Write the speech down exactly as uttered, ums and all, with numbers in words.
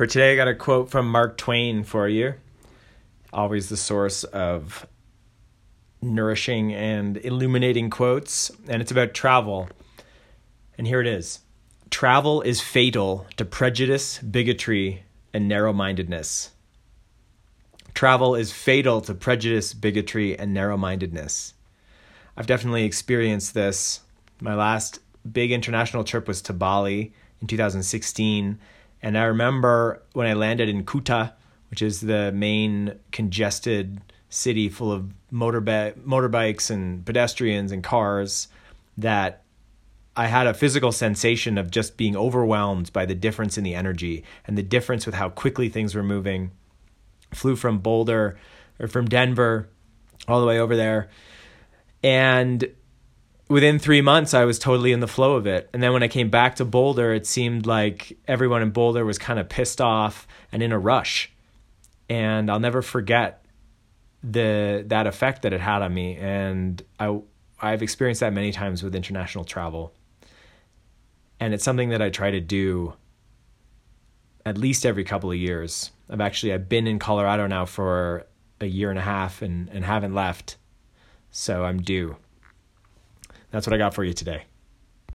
For today, I got a quote from Mark Twain for you. Always the source of nourishing and illuminating quotes. And it's about travel. And here it is. Travel is fatal to prejudice, bigotry, and narrow-mindedness. Travel is fatal to prejudice, bigotry, and narrow-mindedness. I've definitely experienced this. My last big international trip was to Bali in two thousand sixteen. And I remember when I landed in Kuta, which is the main congested city full of motorba- motorbikes and pedestrians and cars, that I had a physical sensation of just being overwhelmed by the difference in the energy and the difference with how quickly things were moving. Flew from Boulder or from Denver all the way over there. And within three months, I was totally in the flow of it. And then when I came back to Boulder, it seemed like everyone in Boulder was kind of pissed off and in a rush. And I'll never forget the that effect that it had on me. And I, I've experienced that many times with international travel. And it's something that I try to do at least every couple of years. I've actually I've been in Colorado now for a year and a half and, and haven't left. So I'm due. That's what I got for you today.